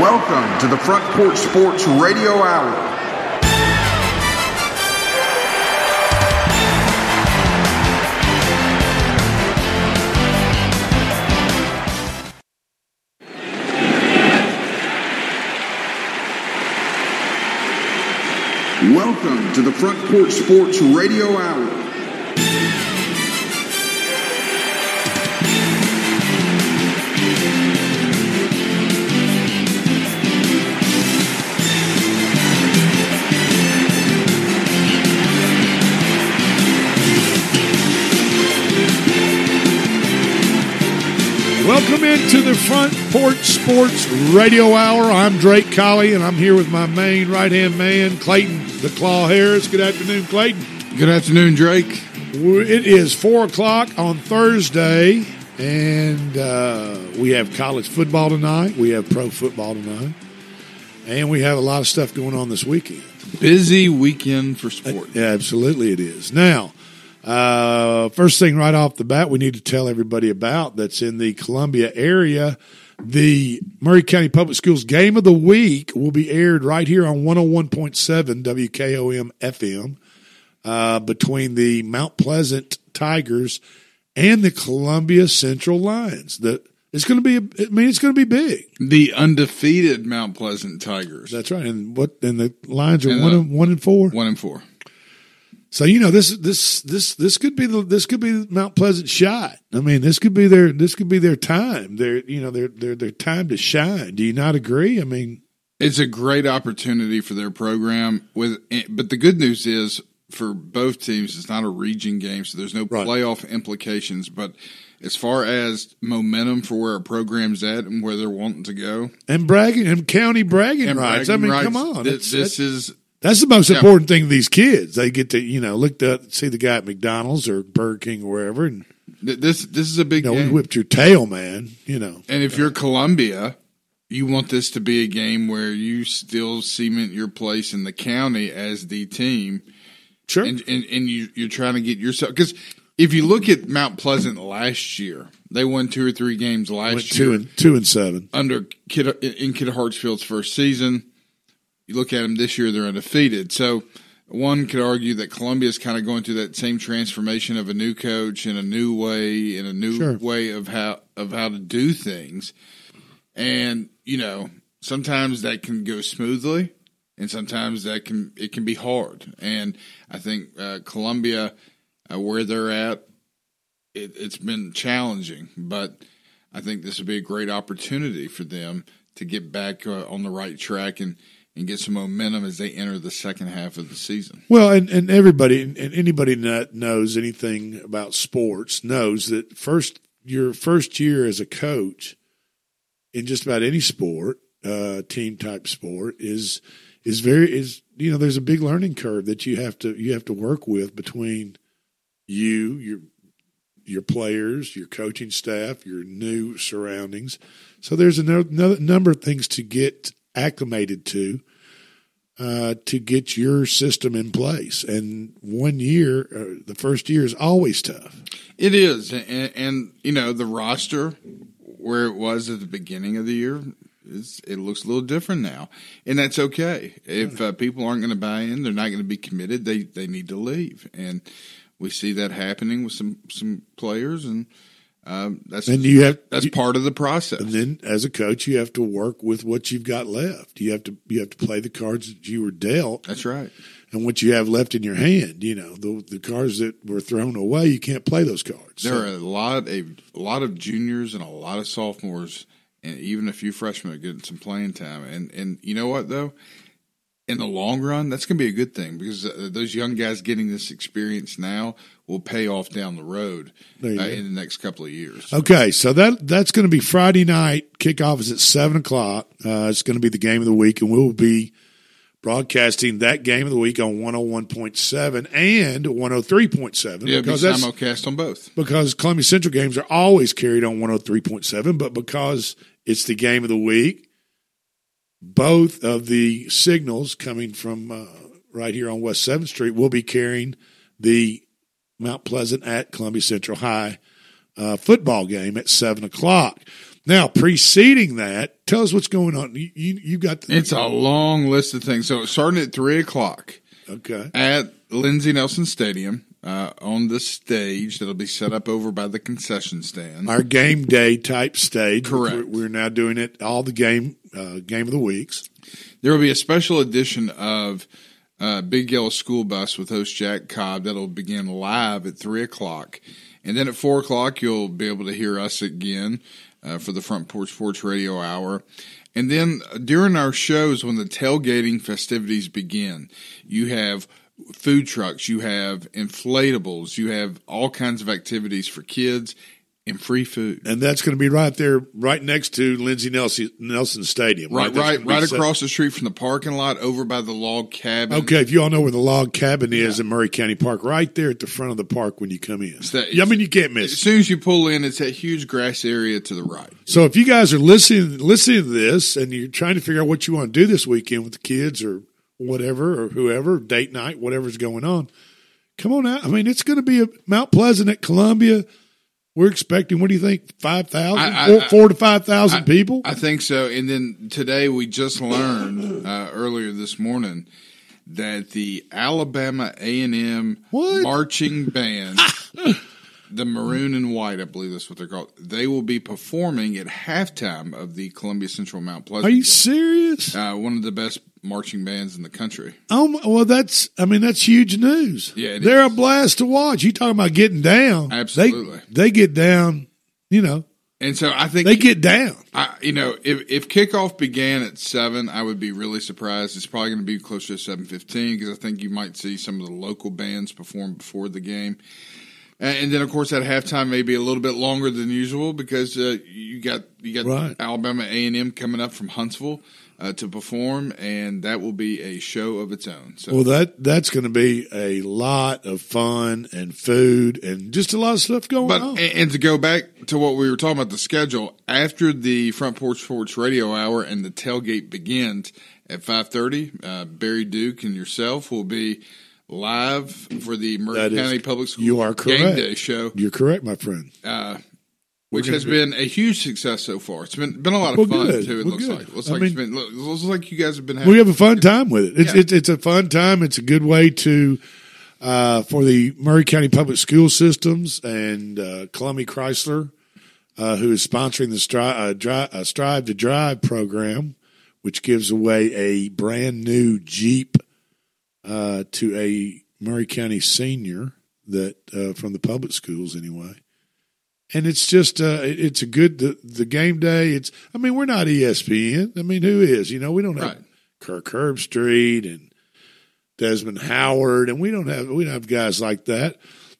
Welcome to the Front Porch Sports Radio Hour. Welcome to the Front Porch Sports Radio Hour. Welcome into the Front Porch Sports Radio Hour. I'm Drake Colley, and I'm here with my main right-hand man, Clayton the Claw Harris. Good afternoon, Clayton. Good afternoon, Drake. It is 4 o'clock on Thursday, and we have college football tonight. We have pro football tonight. And we have a lot of stuff going on this weekend. Busy weekend for sport. Yeah, absolutely it is. Now, first thing right off the bat we need to tell everybody about that's in the Columbia area, the Maury County Public Schools Game of the Week will be aired right here on 101.7 WKOM FM between the Mount Pleasant Tigers and the Columbia Central Lions. It's going to be, it's going to be big. The undefeated Mount Pleasant Tigers. That's right. And the Lions are 1-4. 1-4. So this could be Mount Pleasant's shot. I mean, this could be their time. Their time to shine. Do you not agree? I mean, it's a great opportunity for their program. But the good news is for both teams, it's not a region game, so there's no playoff implications. But as far as momentum for where a program's at and where they're wanting to go, and bragging rights. Come on, this is. That's the most important thing to these kids. They get to, look up, see the guy at McDonald's or Burger King or wherever. And this is a big game. We whipped your tail, man, And if you're Columbia, you want this to be a game where you still cement your place in the county as the team. Sure. And you're trying to get yourself – because if you look at Mount Pleasant last year, they won 2 or 3 games last year. 2-7. In Kid Hartsfield's first season. You look at them this year, they're undefeated. So one could argue that Columbia is kind of going through that same transformation of a new coach and a new way and a new way of how to do things. And, sometimes that can go smoothly and sometimes it can be hard. And I think Columbia, where they're at, it's been challenging. But I think this would be a great opportunity for them to get back on the right track and get some momentum as they enter the second half of the season. Well, and everybody and anybody that knows anything about sports knows that your first year as a coach in just about any sport, team type sport, is there's a big learning curve that you have to work with between you, your players, your coaching staff, your new surroundings. So there's another number of things to get acclimated to get your system in place. And the first year is always tough. It is. And the roster where it was at the beginning of the year, it looks a little different now. And that's okay. If people aren't going to buy in, they're not going to be committed. They need to leave. And we see that happening with some players and, that's part of the process. And then, as a coach, you have to work with what you've got left. You have to play the cards that you were dealt. That's right. And what you have left in your hand, the cards that were thrown away, you can't play those cards. There are a lot of juniors and a lot of sophomores, and even a few freshmen are getting some playing time. And you know what though, in the long run, that's going to be a good thing because those young guys getting this experience now will pay off down the road in the next couple of years. Okay, so that's going to be Friday night. Kickoff is at 7 o'clock. It's going to be the Game of the Week, and we'll be broadcasting that Game of the Week on 101.7 and 103.7. Yeah, because that's simulcast on both. Because Columbia Central games are always carried on 103.7, but because it's the Game of the Week, both of the signals coming from right here on West 7th Street will be carrying the Mount Pleasant at Columbia Central High football game at 7 o'clock. Now, preceding that, tell us what's going on. You've got the- It's a long list of things. So, starting at 3 o'clock okay. at Lindsey Nelson Stadium on the stage that'll be set up over by the concession stand. Our game day type stage. Correct. We're now doing it all the game of the weeks. There will be a special edition of Big Yellow School Bus with host Jack Cobb that'll begin live at 3 o'clock. And then at 4 o'clock, you'll be able to hear us again. For the Front Porch Sports Radio Hour. And then during our shows, when the tailgating festivities begin, you have food trucks, you have inflatables, you have all kinds of activities for kids and free food. And that's going to be right there, right next to Lindsey Nelson Stadium. Right across the street from the parking lot over by the log cabin. Okay, if you all know where the log cabin is in Maury County Park, right there at the front of the park when you come in. You can't miss it. As soon as you pull in, it's that huge grass area to the right. So if you guys are listening to this and you're trying to figure out what you want to do this weekend with the kids or whatever or whoever, date night, whatever's going on, come on out. I mean, it's going to be Mount Pleasant at Columbia. We're expecting, what do you think, 5,000? 4,000 to 5,000 people? I think so. And then today we just learned earlier this morning that the Alabama A&M marching band, the maroon and white, I believe that's what they're called, they will be performing at halftime of the Columbia Central Mount Pleasant. Are you serious? One of the best marching bands in the country. Oh, well, that's huge news. Yeah, they're a blast to watch. You talking about getting down? Absolutely, they get down. You know, and so I think they get down. If kickoff began at 7, I would be really surprised. It's probably going to be closer to 7:15 because I think you might see some of the local bands perform before the game. And then, of course, at halftime may be a little bit longer than usual because you got Alabama A&M coming up from Huntsville to perform, and that will be a show of its own. So, well, that's going to be a lot of fun and food and just a lot of stuff going on. And to go back to what we were talking about, the schedule, after the Front Porch Sports Radio Hour and the tailgate begins at 5:30, Barry Duke and yourself will be live for the Maury County Public Schools Game Day Show. You're correct, my friend. Which has been a huge success so far. It's been a lot of fun, too, it looks like. Looks like you guys have been having... We have a fun time with it. It's a fun time. It's a good way to for the Maury County Public School Systems and Columbia Chrysler, who is sponsoring the Strive to Drive program, which gives away a brand-new Jeep to a Maury County senior that from the public schools anyway, and it's just it's a good the game day. It's we're not ESPN. Who is? We don't have Kirk Herbstreit and Desmond Howard, and we don't have guys like that.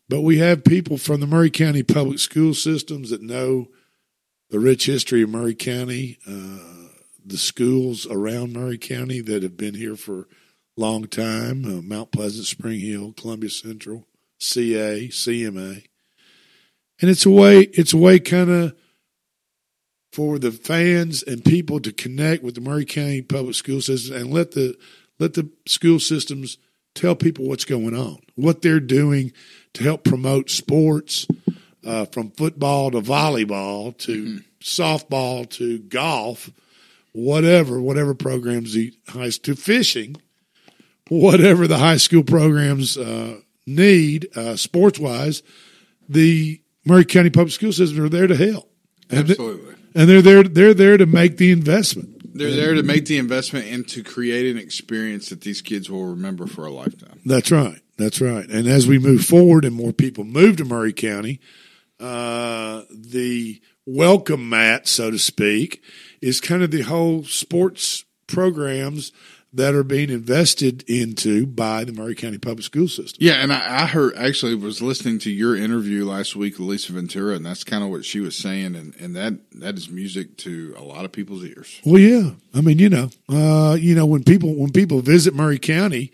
But we have people from the Maury County Public School Systems that know the rich history of Maury County, the schools around Maury County that have been here for long time, Mount Pleasant, Spring Hill, Columbia Central, CA, CMA. And it's a way kind of for the fans and people to connect with the Maury County Public School System and let the school systems tell people what's going on, what they're doing to help promote sports, from football to volleyball to softball to golf, whatever programs to fishing. Whatever the high school programs need, sports-wise, the Maury County Public School Systems are there to help. Absolutely. And they're there to make the investment. They're there to make the investment and to create an experience that these kids will remember for a lifetime. That's right. And as we move forward and more people move to Maury County, the welcome mat, so to speak, is kind of the whole sports programs that are being invested into by the Maury County Public School System. Yeah, and I heard, actually was listening to your interview last week with Lisa Ventura, and that's kind of what she was saying, and that is music to a lot of people's ears. Well, yeah. When people visit Maury County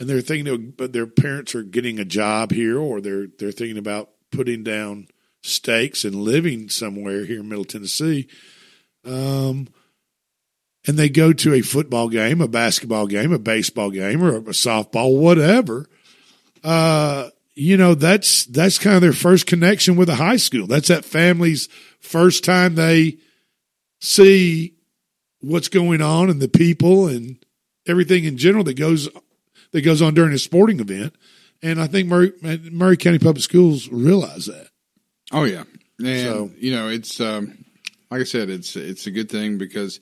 and they're thinking their parents are getting a job here or they're thinking about putting down stakes and living somewhere here in Middle Tennessee, and they go to a football game, a basketball game, a baseball game, or a softball, whatever, that's kind of their first connection with a high school. That's that family's first time they see what's going on and the people and everything in general that goes on during a sporting event. And I think Maury County Public Schools realize that. Oh yeah, and so, you know, it's like I said, it's a good thing, because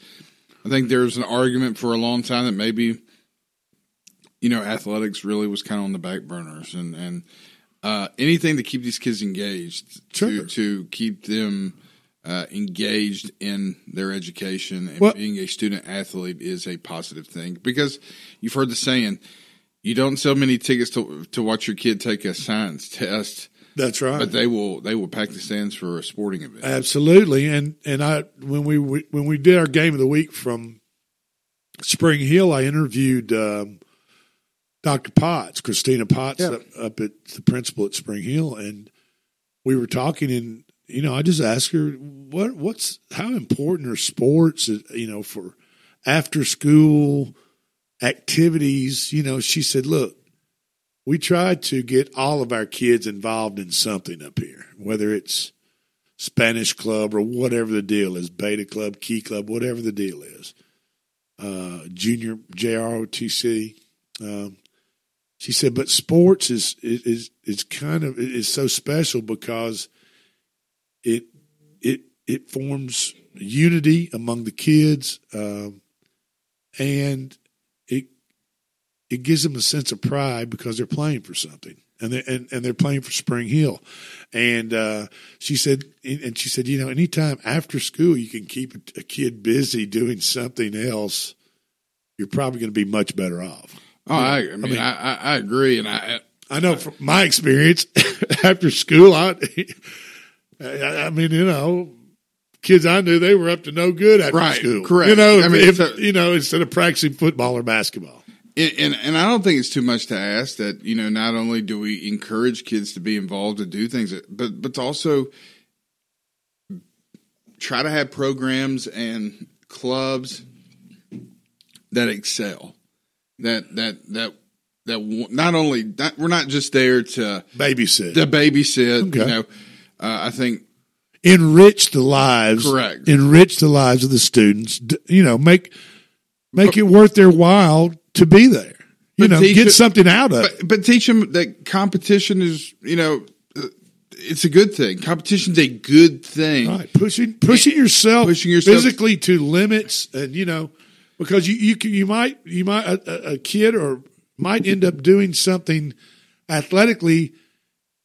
I think there was an argument for a long time that maybe, you know, athletics really was kind of on the back burners, and anything to keep these kids engaged, to keep them engaged in their education, and being a student athlete is a positive thing, because you've heard the saying, you don't sell many tickets to watch your kid take a science test. That's right. But they will pack the stands for a sporting event. Absolutely. And I when we did our game of the week from Spring Hill, I interviewed Dr. Potts, Christina Potts, up at the principal at Spring Hill, and we were talking, and you know, I just asked her how important are sports, you know, for after school activities. You know, she said, look, we try to get all of our kids involved in something up here, whether it's Spanish club or whatever the deal is, beta club, key club, whatever the deal is, junior JROTC. She said, but sports is kind of, is so special because it forms unity among the kids, and it gives them a sense of pride because they're playing for something, and they're playing for Spring Hill. And she said, you know, anytime after school you can keep a kid busy doing something else, you're probably going to be much better off. Oh, I mean, I agree, and I know from my experience after school, I mean, you know, kids I knew, they were up to no good after school. Correct. You know, I mean, instead of practicing football or basketball. And I don't think it's too much to ask that, you know, not only do we encourage kids to be involved, to do things, but to also try to have programs and clubs that excel, that not only – we're not just there to – babysit. To babysit, okay. You know. I think – enrich the lives. Correct. Enrich the lives of the students. You know, make it worth their while to be there, you know, get something out of it. But teach them that competition is, you know, it's a good thing. Competition's a good thing. Right. Pushing yourself physically to limits, and you know, because you might a kid or might end up doing something athletically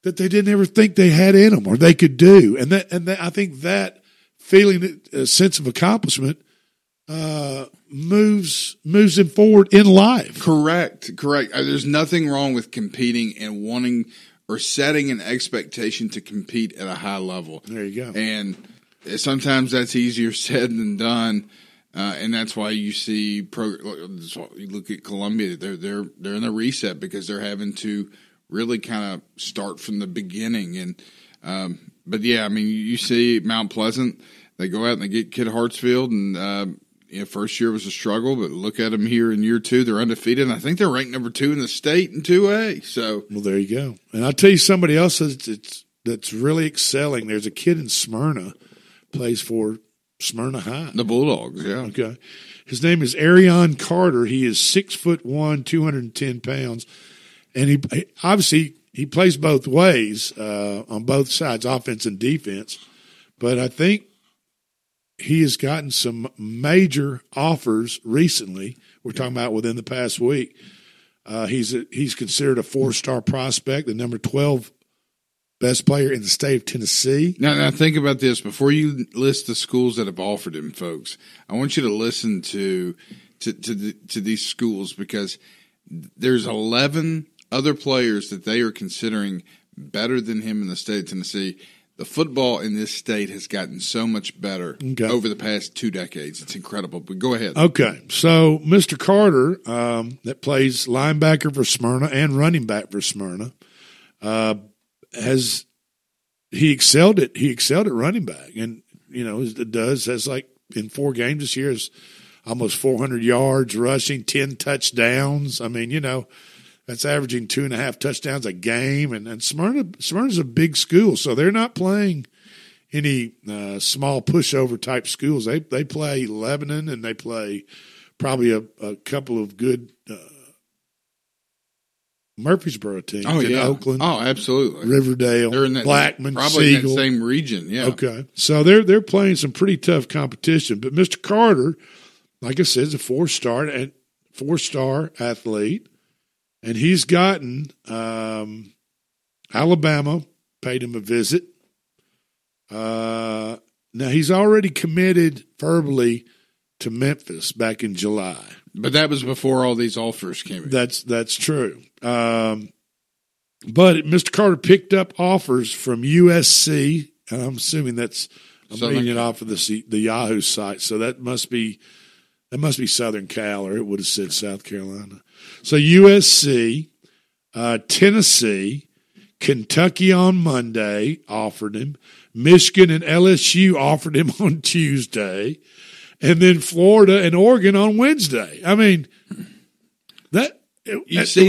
that they didn't ever think they had in them or they could do, and that, I think that feeling, a sense of accomplishment, moves him forward in life. Correct. There's nothing wrong with competing and wanting or setting an expectation to compete at a high level. There you go. And sometimes that's easier said than done, and that's why you see. You look at Columbia; they're in a reset because they're having to really kind of start from the beginning. And but yeah, I mean, you see Mount Pleasant; they go out and they get Kid Hartsfield and. First year was a struggle, but look at them here in year two. They're undefeated, and I think they're ranked number 2 in the state in 2A. So, well, there you go. And I'll tell you somebody else that's really excelling. There's a kid in Smyrna, plays for Smyrna High. The Bulldogs, yeah. Okay. His name is Arian Carter. He is 6'1", 210 pounds, and he obviously he plays both ways on both sides, offense and defense. But I think he has gotten some major offers recently. We're talking about within the past week. He's considered a 4-star prospect, the number 12 best player in the state of Tennessee. Now think about this. Before you list the schools that have offered him, folks, I want you to listen to these schools, because there's 11 other players that they are considering better than him in the state of Tennessee. The football in this state has gotten so much better over the past 2 decades. It's incredible. But go ahead. Okay. So Mr. Carter, that plays linebacker for Smyrna and running back for Smyrna, he excelled at running back, and you know it does. Has like in 4 games this year is almost 400 yards rushing, 10 touchdowns. I mean, you know. That's averaging 2.5 touchdowns a game, and Smyrna's a big school, so they're not playing any small pushover type schools. They play Lebanon, and they play probably a couple of good Murfreesboro teams in Oakland. Oh, absolutely. Riverdale, Blackman, probably Siegel. In that same region, yeah. Okay. So they're playing some pretty tough competition. But Mr. Carter, like I said, is a four-star athlete, and he's gotten Alabama paid him a visit. Now, he's already committed verbally to Memphis back in July. But that was before all these offers came in. That's true. But Mr. Carter picked up offers from USC, and I'm assuming I'm reading it off of the Yahoo site, so that must be Southern Cal, or it would have said South Carolina. So USC, Tennessee, Kentucky on Monday offered him. Michigan and LSU offered him on Tuesday. And then Florida and Oregon on Wednesday. I mean,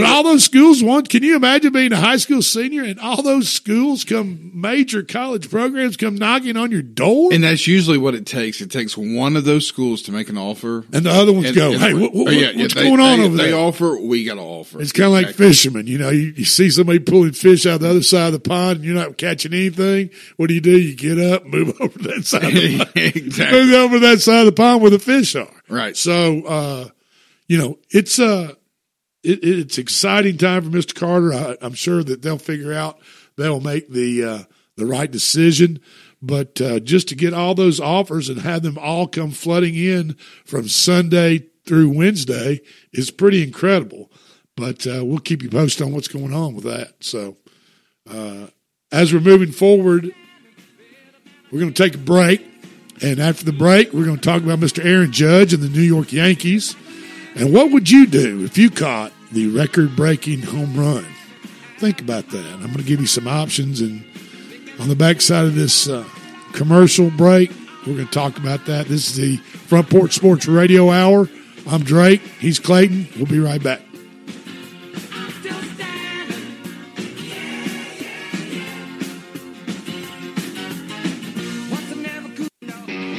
all those schools want, can you imagine being a high school senior and all those schools come, major college programs come knocking on your door? And that's usually what it takes. It takes one of those schools to make an offer. And the other ones what's going on over there? They offer, we got to offer. It's kind of like fishermen. You know, you see somebody pulling fish out the other side of the pond and you're not catching anything. What do? You get up, move over to that side of the pond. Exactly. Move over to that side of the pond where the fish are. Right. So, it's it's exciting time for Mr. Carter. I'm sure that they'll figure out, they'll make the right decision. But just to get all those offers and have them all come flooding in from Sunday through Wednesday is pretty incredible. But we'll keep you posted on what's going on with that. So as we're moving forward, we're going to take a break. And after the break, we're going to talk about Mr. Aaron Judge and the New York Yankees. And what would you do if you caught the record-breaking home run? Think about that. I'm going to give you some options, and on the backside of this commercial break, we're going to talk about that. This is the Front Porch Sports Radio Hour. I'm Drake. He's Clayton. We'll be right back.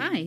Hi,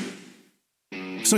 So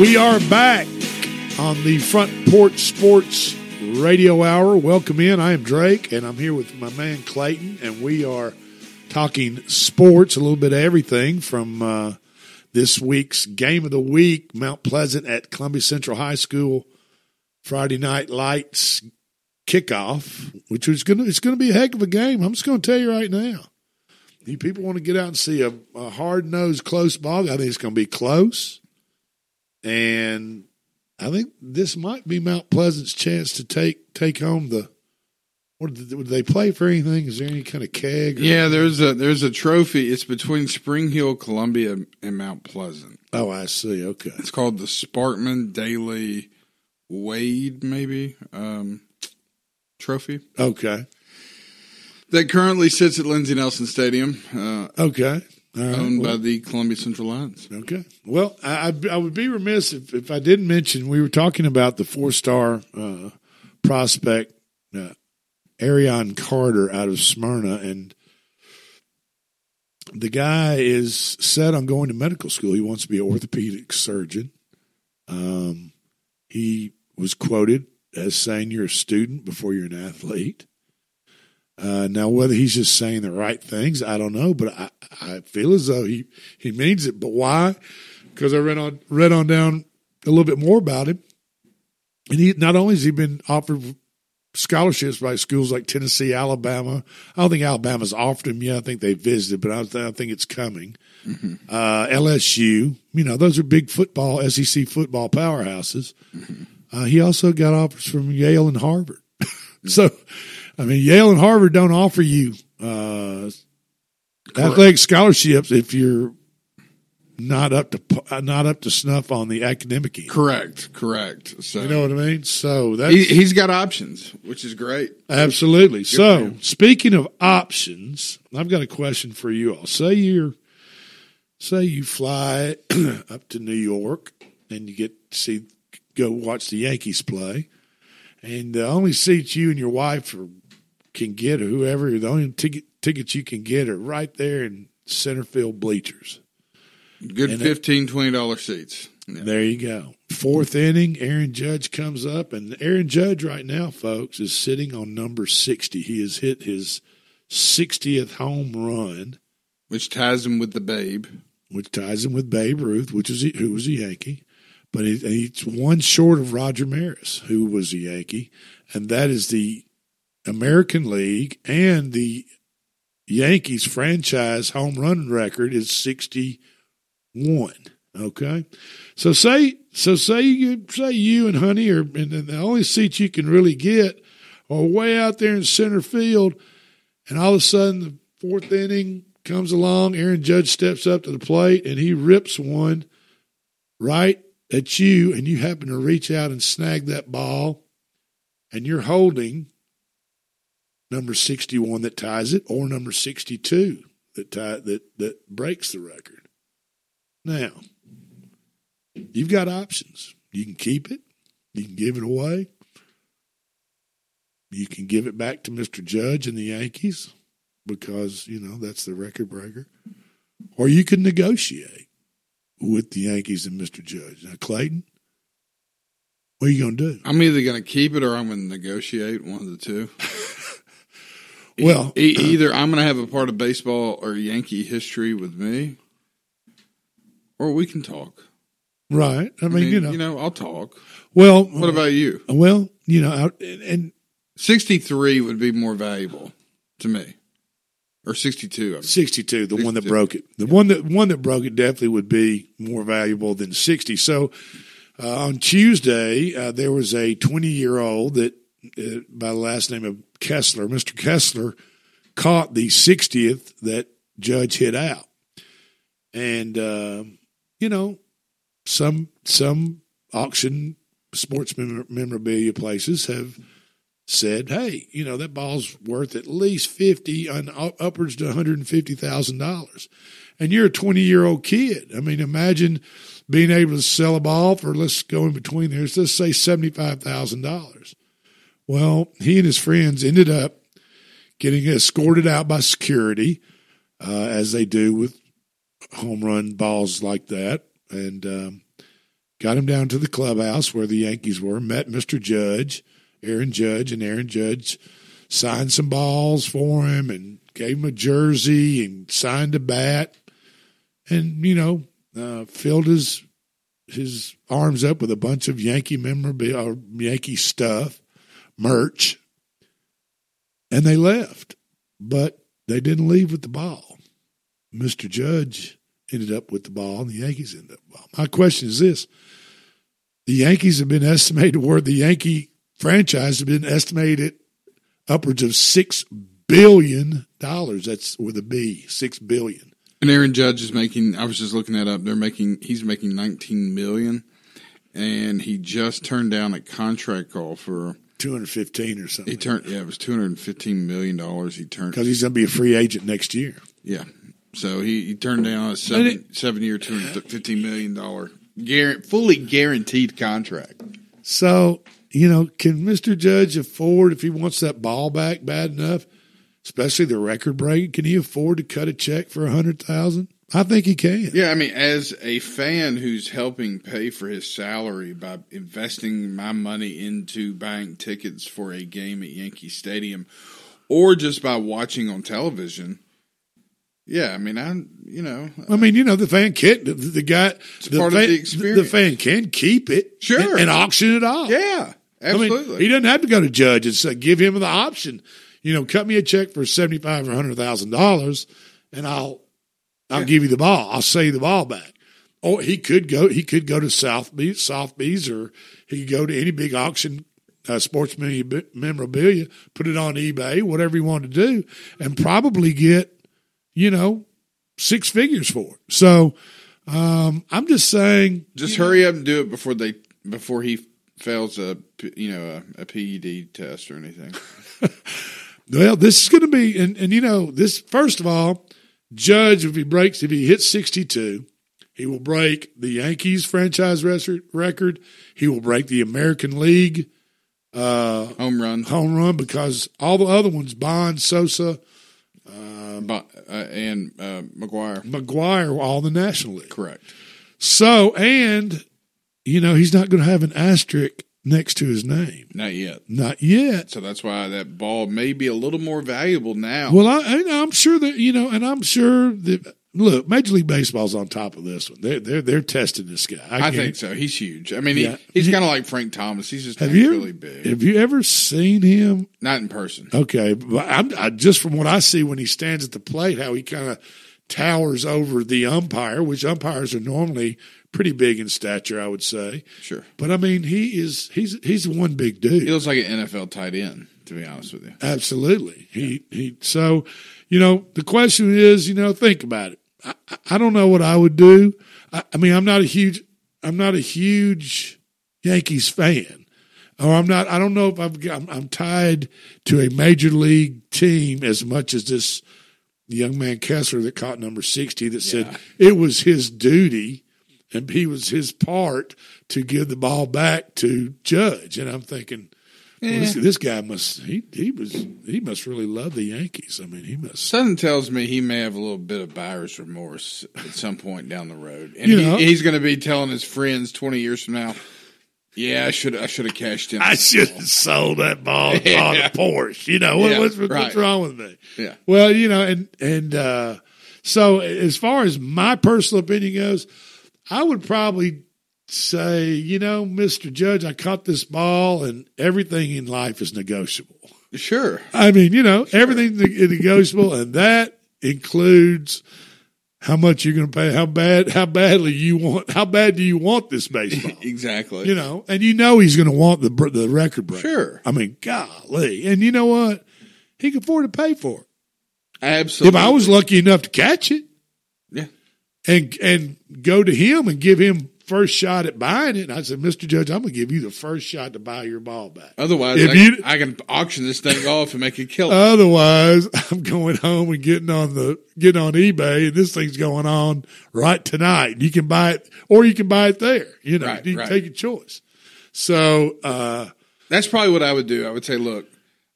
We are back on the Front Porch Sports Radio Hour. Welcome in. I am Drake, and I'm here with my man Clayton, and we are talking sports, a little bit of everything from this week's Game of the Week, Mount Pleasant at Columbia Central High School, Friday Night Lights kickoff, which is going to be a heck of a game. I'm just going to tell you right now. You people want to get out and see a hard-nosed, close ball. I think it's going to be close. And I think this might be Mount Pleasant's chance to take home the. Or did they play for anything? Is there any kind of keg? Yeah, there's a trophy. It's between Spring Hill, Columbia, and Mount Pleasant. Oh, I see. Okay, it's called the Sparkman Daily Wade maybe trophy. Okay, that currently sits at Lindsey Nelson Stadium. Okay. Right, owned by the Columbia Central Lions. Okay. Well, I would be remiss if I didn't mention we were talking about the 4-star prospect, Arian Carter out of Smyrna, and the guy is set on going to medical school. He wants to be an orthopedic surgeon. He was quoted as saying you're a student before you're an athlete. Now, whether he's just saying the right things, I don't know, but I feel as though he means it. But why? Because I read on down a little bit more about him. And he, not only has he been offered scholarships by schools like Tennessee, Alabama. I don't think Alabama's offered him yet. I think they visited, but I think it's coming. Mm-hmm. LSU, those are big football, SEC football powerhouses. Mm-hmm. He also got offers from Yale and Harvard. Mm-hmm. So – Yale and Harvard don't offer you athletic scholarships if you're not up to snuff on the academic end. Correct. So you know what I mean. So that he's got options, which is great. Absolutely. Good so speaking of options, I've got a question for you all. Say you fly up to New York and you get to go watch the Yankees play. And the only seats you and your wife can get, or whoever, the only tickets you can get are right there in center field bleachers. Good and $15, $20 seats. Yeah. There you go. Fourth inning, Aaron Judge comes up. And Aaron Judge right now, folks, is sitting on number 60. He has hit his 60th home run. Which ties him with the Babe. Which ties him with Babe Ruth, who was a Yankee. But he's one short of Roger Maris, who was a Yankee, and that is the American League and the Yankees franchise home run record is 61. Okay, so say you and honey and the only seats you can really get are way out there in center field, and all of a sudden the fourth inning comes along, Aaron Judge steps up to the plate and he rips one right at you, and you happen to reach out and snag that ball, and you're holding number 61 that ties it or number 62 that breaks the record. Now, you've got options. You can keep it. You can give it away. You can give it back to Mr. Judge and the Yankees because, you know, that's the record breaker. Or you can negotiate with the Yankees and Mr. Judge. Now, Clayton, what are you going to do? I'm either going to keep it or I'm going to negotiate, one of the two. Well, either I'm going to have a part of baseball or Yankee history with me, or we can talk. Right. I mean, I'll talk. Well, what about you? Well, you know, and 63 would be more valuable to me, or 62. I mean. 62, the 62. One that broke it. The one that broke it definitely would be more valuable than 60. So on Tuesday, there was a 20-year-old that by the last name of Kessler, Mr. Kessler, caught the 60th that Judge hit out. And, you know, some auction sports memorabilia places have said, hey, you know, that ball's worth at least upwards to $150,000. And you're a 20-year-old kid. I mean, imagine being able to sell a ball for, let's go in between there, let's say $75,000. Well, he and his friends ended up getting escorted out by security, as they do with home run balls like that, and got him down to the clubhouse where the Yankees were, met Mr. Judge, Aaron Judge, and Aaron Judge signed some balls for him and gave him a jersey and signed a bat and, you know, filled his arms up with a bunch of Yankee memorabilia or Yankee stuff. Merch, and they left, but they didn't leave with the ball. Mr. Judge ended up with the ball, and the Yankees ended up with the ball. My question is this. The Yankees have been estimated, or the Yankee franchise has been estimated upwards of $6 billion. That's with a B, $6 billion. And Aaron Judge is making, I was just looking that up, he's making $19 million, and he just turned down a contract call for $215 million or something. It was $215 million. He turned because he's going to be a free agent next year. Yeah, so he turned down a seven-year, $215 million fully guaranteed contract. So you know, can Mr. Judge afford, if he wants that ball back bad enough, especially the record break? Can he afford to cut a check for $100,000? I think he can. Yeah, I mean, as a fan who's helping pay for his salary by investing my money into buying tickets for a game at Yankee Stadium or just by watching on television, yeah, I mean, the fan can't, the guy, it's the part fan, of the experience. The fan can keep it. Sure. And auction it off. Yeah, absolutely. I mean, he doesn't have to go to Judge and say, give him the option. You know, cut me a check for $75,000 or $100,000 and I'll give you the ball. I'll sell you the ball back. Or he could go to Sotheby's, or he could go to any big auction, sports memorabilia, put it on eBay, whatever you want to do, and probably get, you know, six figures for it. So I'm just saying, just hurry up and do it before he fails a PED test or anything. Well, this is going to be, and you know, this, first of all, Judge, if he hits 62, he will break the Yankees franchise record. He will break the American League home run, because all the other ones, Bond, Sosa, and McGuire, all the National League. Correct. So, and you know, he's not going to have an asterisk next to his name. Not yet. So that's why that ball may be a little more valuable now. Well, I'm sure that, you know, and I'm sure that, look, Major League Baseball's on top of this one. They're testing this guy. I think so. He's huge. I mean, yeah. He's kind of like Frank Thomas. He's just really big. Have you ever seen him? Not in person. Okay. But I just from what I see when he stands at the plate, how he kind of towers over the umpire, which umpires are normally pretty big in stature, I would say. Sure. But, I mean, he's one big dude. He looks like an NFL tight end, to be honest with you. Absolutely. Yeah. So, you know, the question is, you know, think about it. I don't know what I would do. I mean, I'm not a huge Yankees fan. Oh, I'm not. I don't know if I'm tied to a major league team as much as this young man Kessler that caught number 60 that said it was his duty and he was his part to give the ball back to Judge. And I'm thinking, well, this guy must he must really love the Yankees. I mean, he must. Something tells me he may have a little bit of buyer's remorse at some point down the road, and he's going to be telling his friends 20 years from now. Yeah, I should have cashed in. I should have sold that ball and bought a Porsche. You know, what's wrong with me? Yeah. Well, you know, and so as far as my personal opinion goes, I would probably say, you know, Mr. Judge, I caught this ball, and everything in life is negotiable. Sure. I mean, you know, everything's negotiable, and that includes how much you're going to pay, how bad do you want this baseball? Exactly. You know, and you know he's going to want the record break. Sure. I mean, golly. And you know what? He can afford to pay for it. Absolutely. If I was lucky enough to catch it. Yeah. And go to him and give him first shot at buying it. And I said, Mr. Judge, I'm going to give you the first shot to buy your ball back. Otherwise, I can auction this thing off and make a killing. Otherwise, I'm going home and getting on eBay, and this thing's going on right tonight. You can buy it, or you can buy it there. You know, you can take your choice. So that's probably what I would do. I would say, look,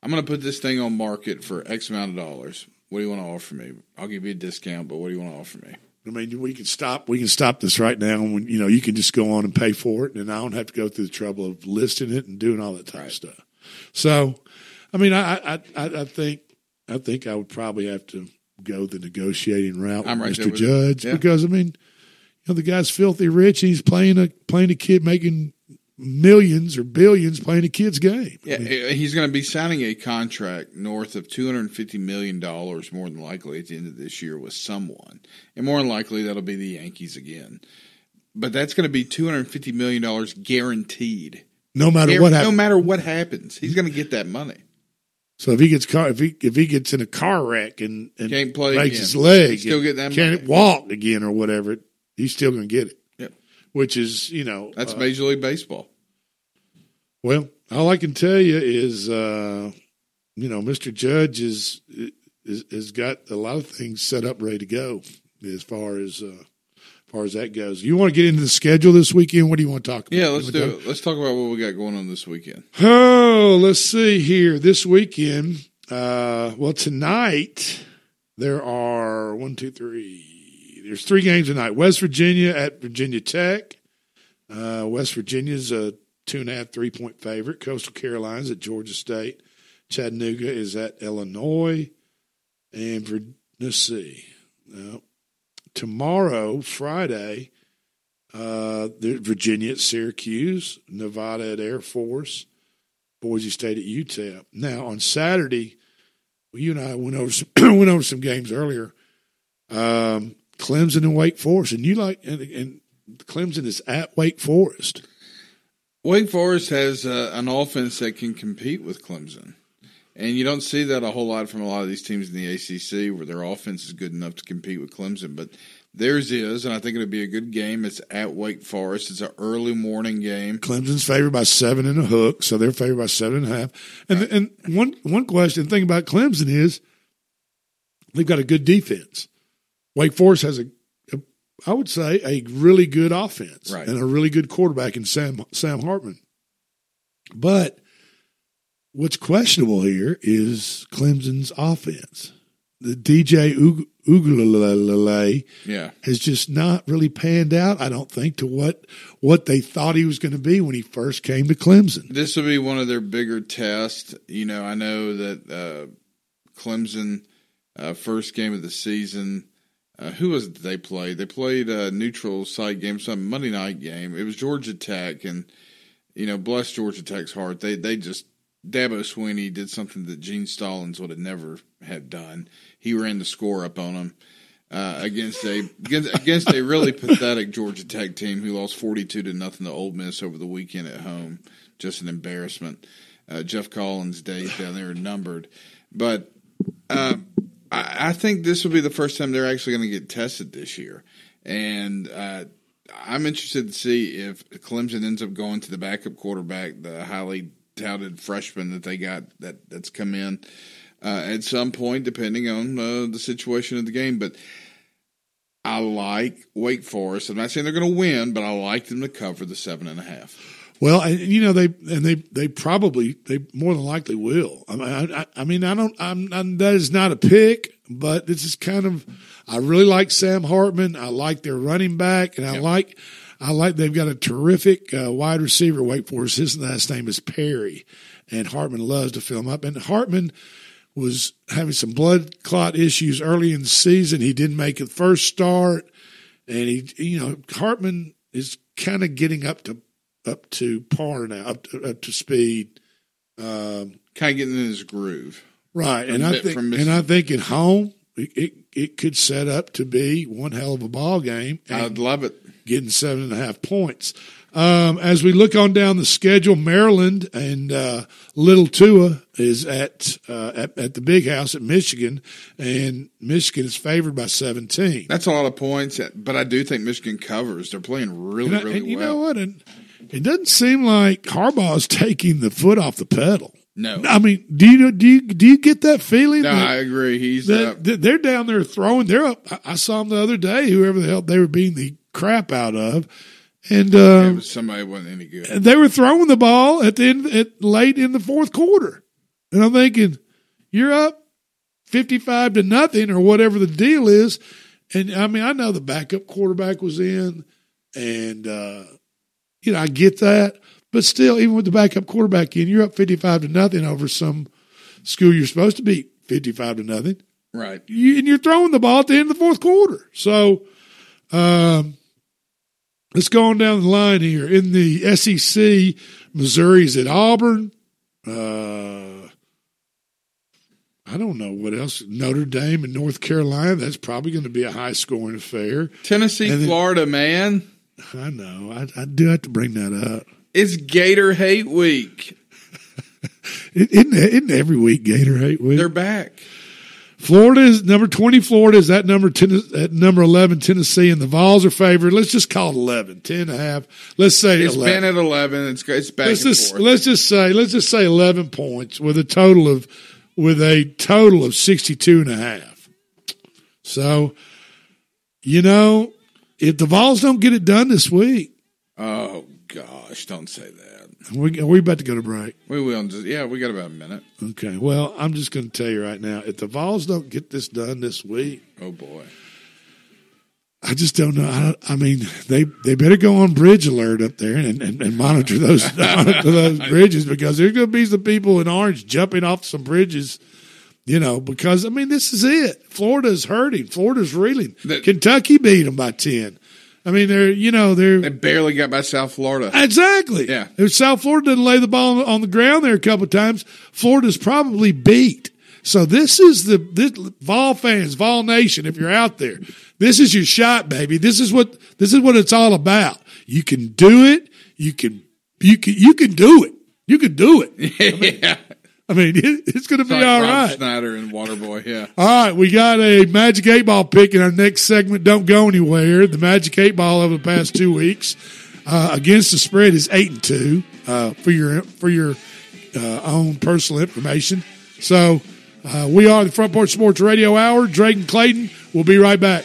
I'm going to put this thing on market for X amount of dollars. What do you want to offer me? I'll give you a discount, but what do you want to offer me? I mean, we can stop this right now, and you know, you can just go on and pay for it, and I don't have to go through the trouble of listing it and doing all that type of stuff. So, I mean, I think I would probably have to go the negotiating route with Mr. Judge because, I mean, you know, the guy's filthy rich. He's playing a kid making millions or billions playing a kid's game. Yeah, I mean, he's going to be signing a contract north of $250 million more than likely at the end of this year with someone. And more than likely that'll be the Yankees again. But that's going to be $250 million guaranteed. No matter what happens, he's going to get that money. So if he gets if he gets in a car wreck and can't play breaks again, his leg, still get that money. Can't walk again or whatever, he's still going to get it. Which is, you know, that's Major League Baseball. Well, all I can tell you is, you know, Mr. Judge has got a lot of things set up ready to go as far as that goes. You want to get into the schedule this weekend? What do you want to talk about? Yeah, let's do it. Let's talk about what we got going on this weekend. Oh, let's see here. This weekend, tonight there are 1, 2, 3. There's 3 games tonight. West Virginia at Virginia Tech. West Virginia's a 2.5, 3-point favorite. Coastal Carolina's at Georgia State. Chattanooga is at Illinois. And let's see. Tomorrow, Friday, Virginia at Syracuse. Nevada at Air Force. Boise State at UTEP. Now, on Saturday, you and I went over some games earlier. Clemson and Wake Forest, and Clemson is at Wake Forest. Wake Forest has an offense that can compete with Clemson, and you don't see that a whole lot from a lot of these teams in the ACC where their offense is good enough to compete with Clemson, but theirs is, and I think it'll be a good game. It's at Wake Forest. It's an early morning game. Clemson's favored by 7.5, so they're favored by 7.5. And one question, the thing about Clemson is they've got a good defense. Wake Forest has a really good offense and a really good quarterback in Sam Hartman. But what's questionable here is Clemson's offense. The DJ Uiagalelei has just not really panned out, I don't think, to what they thought he was going to be when he first came to Clemson. This will be one of their bigger tests. You know, I know that Clemson, first game of the season – who was it they played? They played a neutral site game, some Monday night game. It was Georgia Tech, and, you know, bless Georgia Tech's heart. They just – Dabo Swinney did something that Gene Stallings would have never have done. He ran the score up on them against a really pathetic Georgia Tech team who lost 42-0 to Ole Miss over the weekend at home. Just an embarrassment. Jeff Collins' days down there are numbered. But I think this will be the first time they're actually going to get tested this year. And I'm interested to see if Clemson ends up going to the backup quarterback, the highly talented freshman that they got that's come in at some point, depending on the situation of the game. But I like Wake Forest. I'm not saying they're going to win, but I like them to cover the 7.5. Well, they more than likely will. That is not a pick, but this is kind of. I really like Sam Hartman. I like their running back, and I like they've got a terrific wide receiver. Wake Forest. His last name is Perry, and Hartman loves to fill him up. And Hartman was having some blood clot issues early in the season. He didn't make a first start, and Hartman is kind of getting up to par now, up to speed, kind of getting in his groove, right? And I think at home it could set up to be one hell of a ball game. I'd love it, getting 7.5 points. As we look on down the schedule, Maryland and Little Tua is at the Big House at Michigan, and Michigan is favored by 17. That's a lot of points, but I do think Michigan covers. They're playing really well. You know what? And it doesn't seem like Harbaugh's taking the foot off the pedal. No, I mean, do you get that feeling? No, I agree. They're down there throwing. They're up. I saw them the other day. Whoever the hell they were beating the crap out of, and somebody wasn't any good. They were throwing the ball at the end, late in the fourth quarter, and I'm thinking, you're up 55-0 or whatever the deal is. And I mean, I know the backup quarterback was in, and I get that. But still, even with the backup quarterback in, you're up 55-0 over some school you're supposed to beat 55-0. Right. And you're throwing the ball at the end of the fourth quarter. So let's go on down the line here. In the SEC, Missouri's at Auburn. I don't know what else. Notre Dame and North Carolina, that's probably going to be a high-scoring affair. Tennessee, Florida, man. I know. I do have to bring that up. It's Gator Hate Week. Isn't every week Gator Hate Week? They're back. Florida is number 20. Florida is at number 11. Tennessee and the Vols are favored. Let's just call it 11, 10.5. Let's say it's 11. It's been at 11. It's back. Let's just say 11 points with a total of 62.5. So, if the Vols don't get it done this week, oh. Gosh, don't say that. Are we about to go to break? We will. Yeah, we got about a minute. Okay. Well, I'm just going to tell you right now, if the Vols don't get this done this week. Oh, boy. I just don't know. They better go on bridge alert up there and monitor those bridges, because there's going to be some people in orange jumping off some bridges, because, this is it. Florida's hurting. Florida's reeling. Kentucky beat them by 10. They barely got by South Florida. Exactly. Yeah. If South Florida didn't lay the ball on the ground there a couple of times, Florida's probably beat. So this is this Vol fans, Vol Nation, if you're out there, this is your shot, baby. This is what it's all about. You can do it. You can do it. You can do it. Yeah. It's going to be like all Rob right. Snyder and Waterboy, yeah. All right, we got a Magic 8-Ball pick in our next segment. Don't go anywhere. The Magic 8-Ball over the past 2 weeks against the spread is 8-2 for your own personal information. So we are the Front Porch Sports Radio Hour. Drake and Clayton, we'll be right back.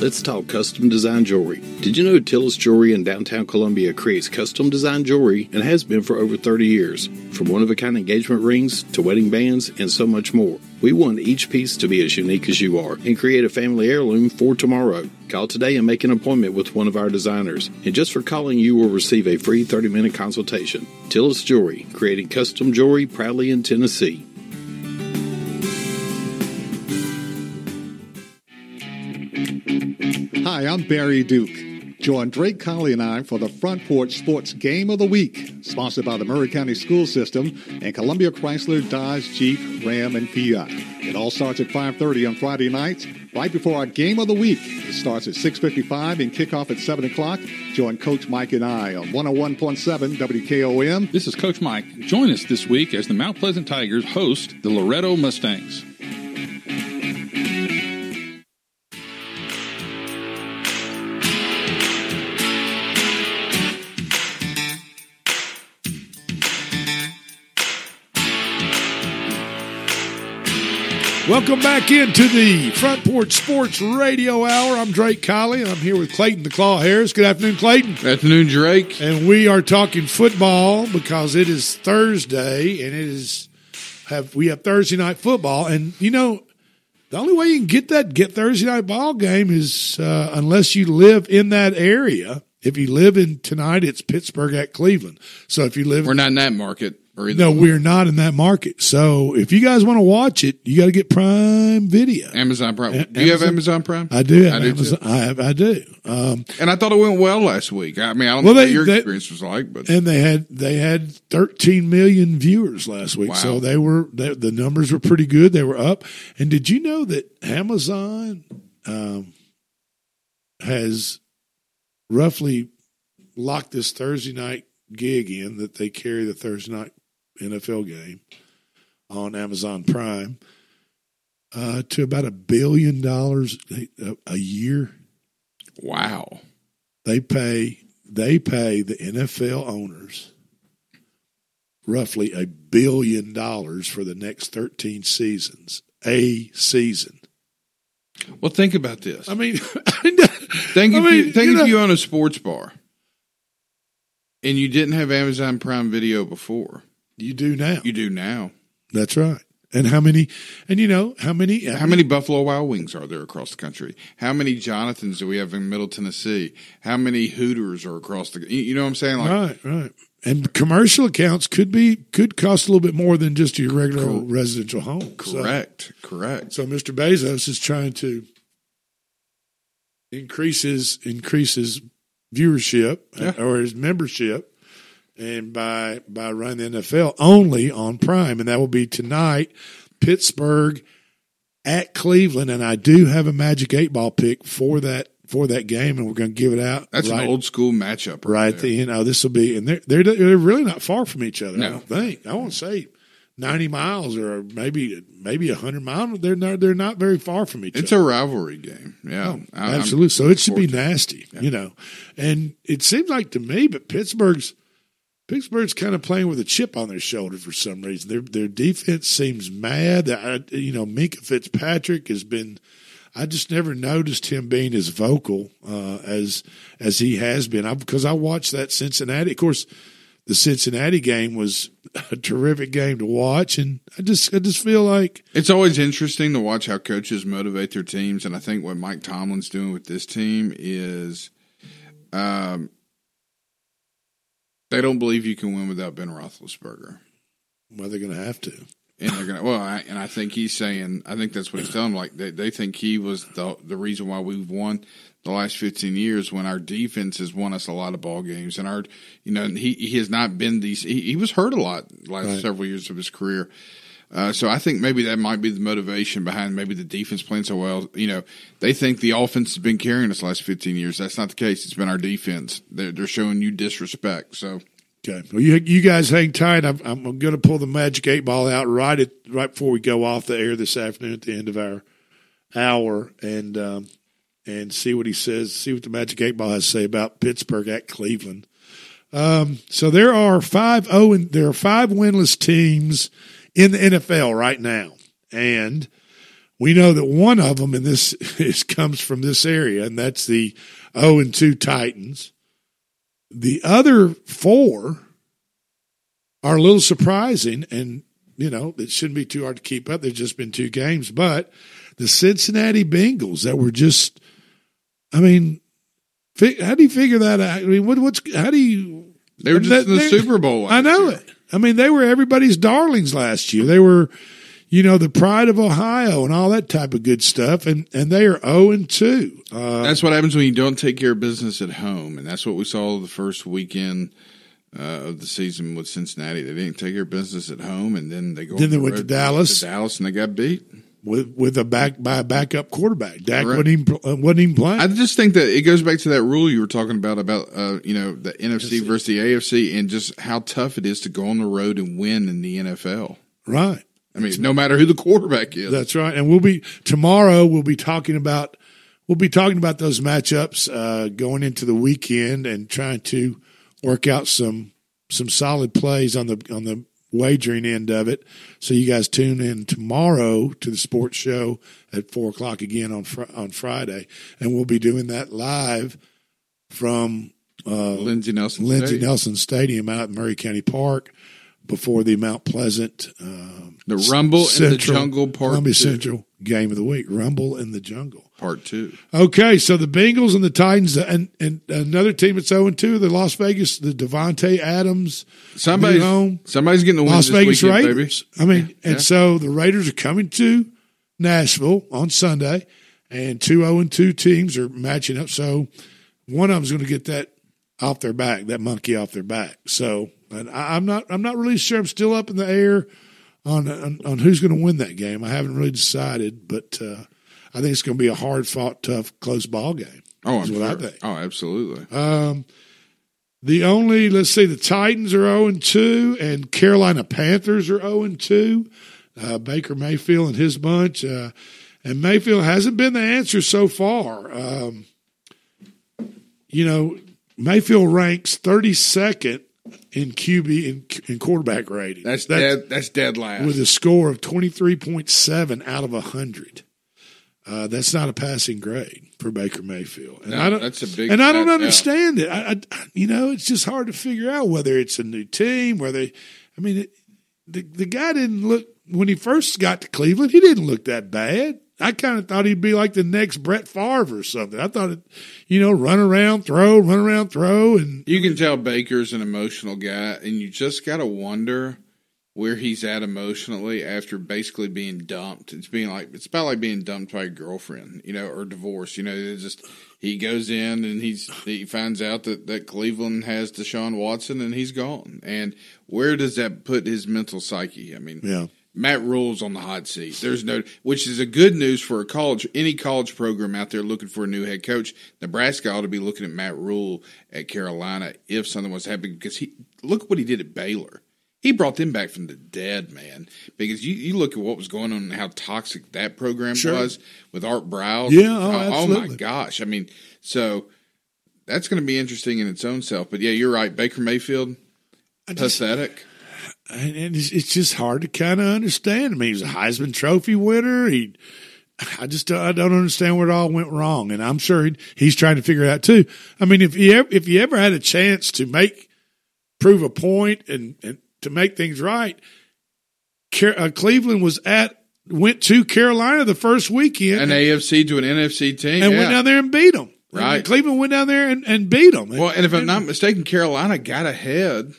Let's talk custom design jewelry. Did you know Tillis Jewelry in downtown Columbia creates custom design jewelry and has been for over 30 years? From one-of-a-kind engagement rings to wedding bands and so much more. We want each piece to be as unique as you are and create a family heirloom for tomorrow. Call today and make an appointment with one of our designers. And just for calling, you will receive a free 30-minute consultation. Tillis Jewelry, creating custom jewelry proudly in Tennessee. Hi, I'm Barry Duke. Join Drake Colley and I for the Front Porch Sports Game of the Week, sponsored by the Maury County School System and Columbia Chrysler, Dodge, Jeep, Ram, and Fiat. It all starts at 5:30 on Friday nights, right before our Game of the Week. It starts at 6:55 and kickoff at 7 o'clock. Join Coach Mike and I on 101.7 WKOM. This is Coach Mike. Join us this week as the Mount Pleasant Tigers host the Loretto Mustangs. Welcome back into the Front Porch Sports Radio Hour. I'm Drake Colley, and I'm here with Clayton the Claw Harris. Good afternoon, Clayton. Good afternoon, Drake. And we are talking football because it is Thursday, and we have Thursday night football. And, you know, the only way you can get Thursday night ball game is unless you live in that area. If you live in tonight, it's Pittsburgh at Cleveland. So if you live, we're not in that market. No, we're not in that market. So if you guys want to watch it, you got to get Prime Video. Amazon Prime. Do you have Amazon Prime? I do. I do. And I thought it went well last week. I mean, I don't know what your experience was like, but and they had 13 million viewers last week. Wow. So the numbers were pretty good. They were up. And did you know that Amazon has roughly locked this Thursday night gig in that they carry the Thursday night NFL game on Amazon Prime to about $1 billion a year. Wow. They pay the NFL owners roughly $1 billion for the next 13 seasons, a season. Well, think about this. I mean, you own a sports bar and you didn't have Amazon Prime Video before. You do now. That's right. And how many, and you know, how many Buffalo Wild Wings are there across the country? How many Jonathans do we have in Middle Tennessee? How many Hooters are across the, you know what I'm saying? Like, right. And commercial accounts could cost a little bit more than just your regular old residential home. Correct. So Mr. Bezos is trying to increase his viewership or his membership, and by running the NFL only on Prime, and that will be tonight, Pittsburgh at Cleveland, and I do have a Magic 8-Ball pick for that game, and we're going to give it out. That's an old school matchup, right? You know, this will be, and they're really not far from each other. No. I don't think. I won't say 90 miles or maybe 100 miles. They're not very far from each other. It's a rivalry game, yeah, no, absolutely. So it should be nasty, you know. And it seems like to me, but Pittsburgh's kind of playing with a chip on their shoulder for some reason. Their defense seems mad. Minkah Fitzpatrick has been. I just never noticed him being as vocal as he has been. Because I watched that Cincinnati. Of course, the Cincinnati game was a terrific game to watch, and I just feel like it's always interesting to watch how coaches motivate their teams. And I think what Mike Tomlin's doing with this team is, they don't believe you can win without Ben Roethlisberger. Well, they're going to have to. And they're going to – well, I think he's saying – I think that's what he's telling them. Like, they think he was the reason why we've won the last 15 years when our defense has won us a lot of ball games. And our – you know, he has not been these – he was hurt a lot the last several years of his career. So I think maybe that might be the motivation behind maybe the defense playing so well. You know, they think the offense has been carrying us the last 15 years. That's not the case. It's been our defense. They're showing you disrespect. So – okay. Well, you guys hang tight. I'm going to pull the Magic 8-Ball out right before we go off the air this afternoon at the end of our hour, and see what he says. See what the Magic 8-Ball has to say about Pittsburgh at Cleveland. So there are 5 winless teams in the NFL right now, and we know that one of them in this comes from this area, and that's the 0-2 Titans. The other 4 are a little surprising, and, you know, it shouldn't be too hard to keep up. There's just been 2 games. But the Cincinnati Bengals that were just – I mean, how do you figure that out? I mean, how do you – They were just in the Super Bowl. I know it. I mean, they were everybody's darlings last year. They were, you know, the pride of Ohio and all that type of good stuff, and they are 0-2. That's what happens when you don't take care of business at home, and that's what we saw the first weekend of the season with Cincinnati. They didn't take care of business at home, and then they go. Then they went to Dallas. And they got beat by a backup quarterback. Dak wasn't even playing. I just think that it goes back to that rule you were talking about you know, the NFC versus the AFC, and just how tough it is to go on the road and win in the NFL. Right. I mean, no matter who the quarterback is. That's right. And we'll be talking about those matchups going into the weekend and trying to work out some solid plays on the wagering end of it. So you guys tune in tomorrow to the sports show at 4:00 again on Friday, and we'll be doing that live from Lindsey Nelson Stadium out in Maury County Park before the Mount Pleasant the Rumble Central, in the Jungle Part Columbia 2. Central Game of the Week, Rumble in the Jungle. Part 2. Okay, so the Bengals and the Titans, and another team that's 0-2, the Las Vegas, the Devontae Adams. Somebody's getting the win Las this Vegas weekend, Raiders. Baby. I mean, and so the Raiders are coming to Nashville on Sunday, and two 0-2 teams are matching up. So one of them's going to get that off their back, that monkey off their back. So and I'm not really sure. I'm still up in the air on who's going to win that game. I haven't really decided, but I think it's going to be a hard-fought, tough, close ball game. Oh, I'm sure. I think. Oh, absolutely. The Titans are 0-2, and Carolina Panthers are 0-2. Baker Mayfield and his bunch. And Mayfield hasn't been the answer so far. You know, Mayfield ranks 32nd. In QB in quarterback rating, that's dead last with a score of 23.7 out of 100. That's not a passing grade for Baker Mayfield, and I don't understand it. I, you know, it's just hard to figure out whether it's a new team, whether I mean, The guy didn't look, when he first got to Cleveland, he didn't look that bad. I kind of thought he'd be like the next Brett Favre or something. I thought, run around, throw. And you can tell Baker's an emotional guy, and you just got to wonder where he's at emotionally after basically being dumped. It's about like being dumped by a girlfriend, or divorced. He goes in and he finds out that Cleveland has Deshaun Watson and he's gone. And where does that put his mental psyche? Yeah. Matt Rule's on the hot seat. Which is a good news for any college program out there looking for a new head coach. Nebraska ought to be looking at Matt Rule at Carolina if something was happening, because look what he did at Baylor. He brought them back from the dead, man, because you look at what was going on and how toxic that program was with Art Briles. Yeah, oh my gosh. So that's going to be interesting in its own self. But, yeah, you're right. Baker Mayfield, pathetic. And it's just hard to kind of understand. He was a Heisman Trophy winner. I don't understand where it all went wrong, and I'm sure he's trying to figure it out too. If he ever had a chance to prove a point and to make things right, Cleveland went to Carolina the first weekend, an AFC to an NFC team, and went down there and beat them. Right, and Cleveland went down there and beat them. Well, and if I'm not mistaken, Carolina got ahead.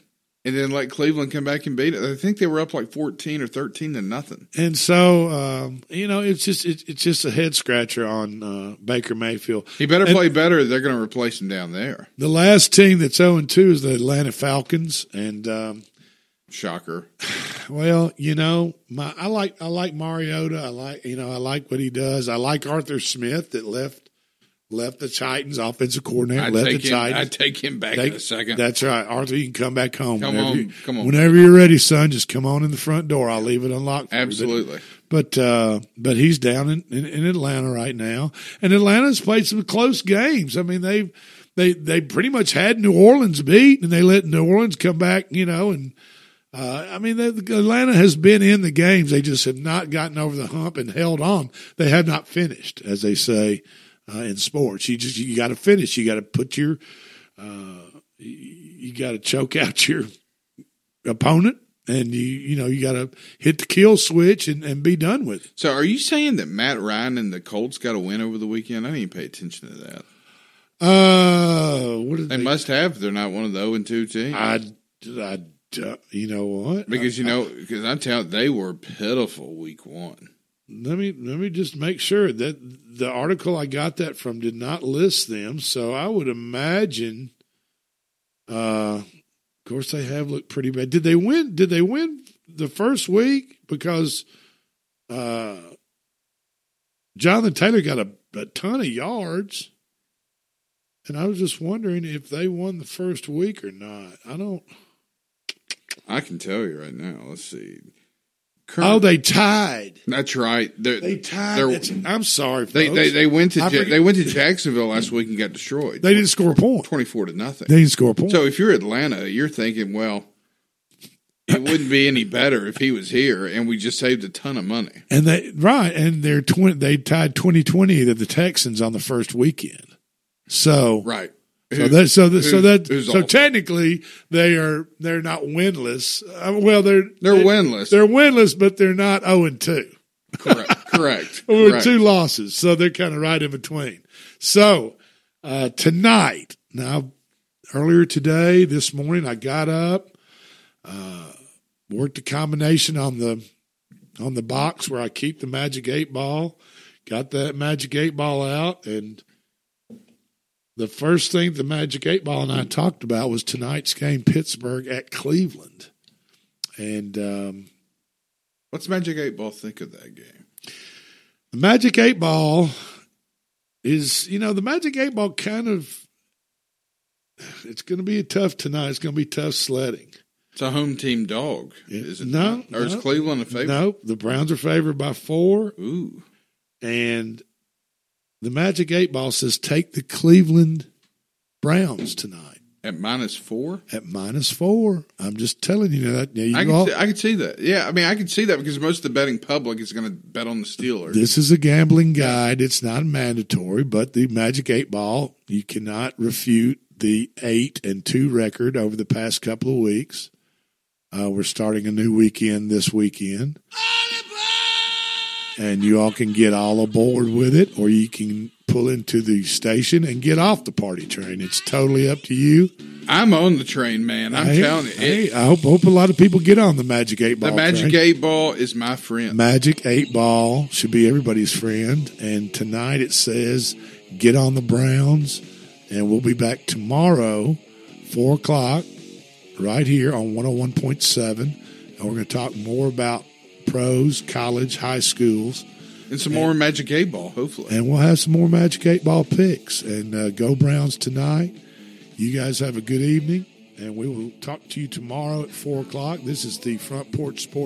And then let Cleveland come back and beat it. I think they were up like 14 or 13 to nothing. And so, it's just a head scratcher on Baker Mayfield. He better play better. They're going to replace him down there. The last team that's 0-2 is the Atlanta Falcons. And shocker. Well, I like Mariota. I like what he does. I like Arthur Smith that left the Titans, offensive coordinator. I'd take him back in a second. That's right. Arthur, you can come back home. Whenever you're ready, son, just come on in the front door. I'll leave it unlocked for you. Absolutely. But he's down in Atlanta right now. And Atlanta's played some close games. They pretty much had New Orleans beat, and they let New Orleans come back, Atlanta has been in the games. They just have not gotten over the hump and held on. They have not finished, as they say. In sports, you got to finish. You got to put you got to choke out your opponent, and you got to hit the kill switch and be done with it. So, are you saying that Matt Ryan and the Colts got a win over the weekend? I didn't even pay attention to that. What they must have. They're not one of the 0-2 teams. You know what? Because I'm telling you, they were pitiful week one. Let me just make sure that the article I got that from did not list them. So I would imagine, of course, they have looked pretty bad. Did they win the first week? Because Jonathan Taylor got a ton of yards, and I was just wondering if they won the first week or not. I can tell you right now. Let's see. They tied. That's right. They tied. I'm sorry, folks. They went to Jacksonville last week and got destroyed. They didn't score a point. 24-0. They didn't score a point. So if you're Atlanta, you're thinking, well, it wouldn't be any better if he was here, and we just saved a ton of money. And they tied 20-20 to the Texans on the first weekend. So right. Technically they're not winless. They're winless. They're winless, but they're not 0-2. Correct. With 2 losses, so they're kind of right in between. So tonight, now earlier today, this morning, I got up, worked a combination on the box where I keep the Magic 8 Ball. Got that Magic 8 Ball out and. The first thing the Magic 8 Ball and I talked about was tonight's game, Pittsburgh at Cleveland. And what's Magic 8 Ball think of that game? The Magic 8 Ball is, the Magic 8 Ball it's going to be tough tonight. It's going to be tough sledding. It's a home team dog, is it? No. Is Cleveland a favorite? No, the Browns are favored by 4. Ooh. And the Magic 8 Ball says take the Cleveland Browns tonight. At -4? At -4. I'm just telling you that. I can see that. Yeah, I can see that because most of the betting public is going to bet on the Steelers. This is a gambling guide. It's not mandatory, but the Magic 8 Ball, you cannot refute the 8-2 record over the past couple of weeks. We're starting a new weekend this weekend. And you all can get all aboard with it, or you can pull into the station and get off the party train. It's totally up to you. I'm on the train, man. I'm telling you. Hey, I hope a lot of people get on the Magic 8-Ball. The Magic 8-Ball is my friend. Magic 8-Ball should be everybody's friend. And tonight it says, get on the Browns. And we'll be back tomorrow, 4 o'clock, right here on 101.7. And we're going to talk more about pros, college, high schools. And some more Magic 8-Ball, hopefully. And we'll have some more Magic 8-Ball picks. And go Browns tonight. You guys have a good evening, and we will talk to you tomorrow at 4 o'clock. This is the Front Porch Sports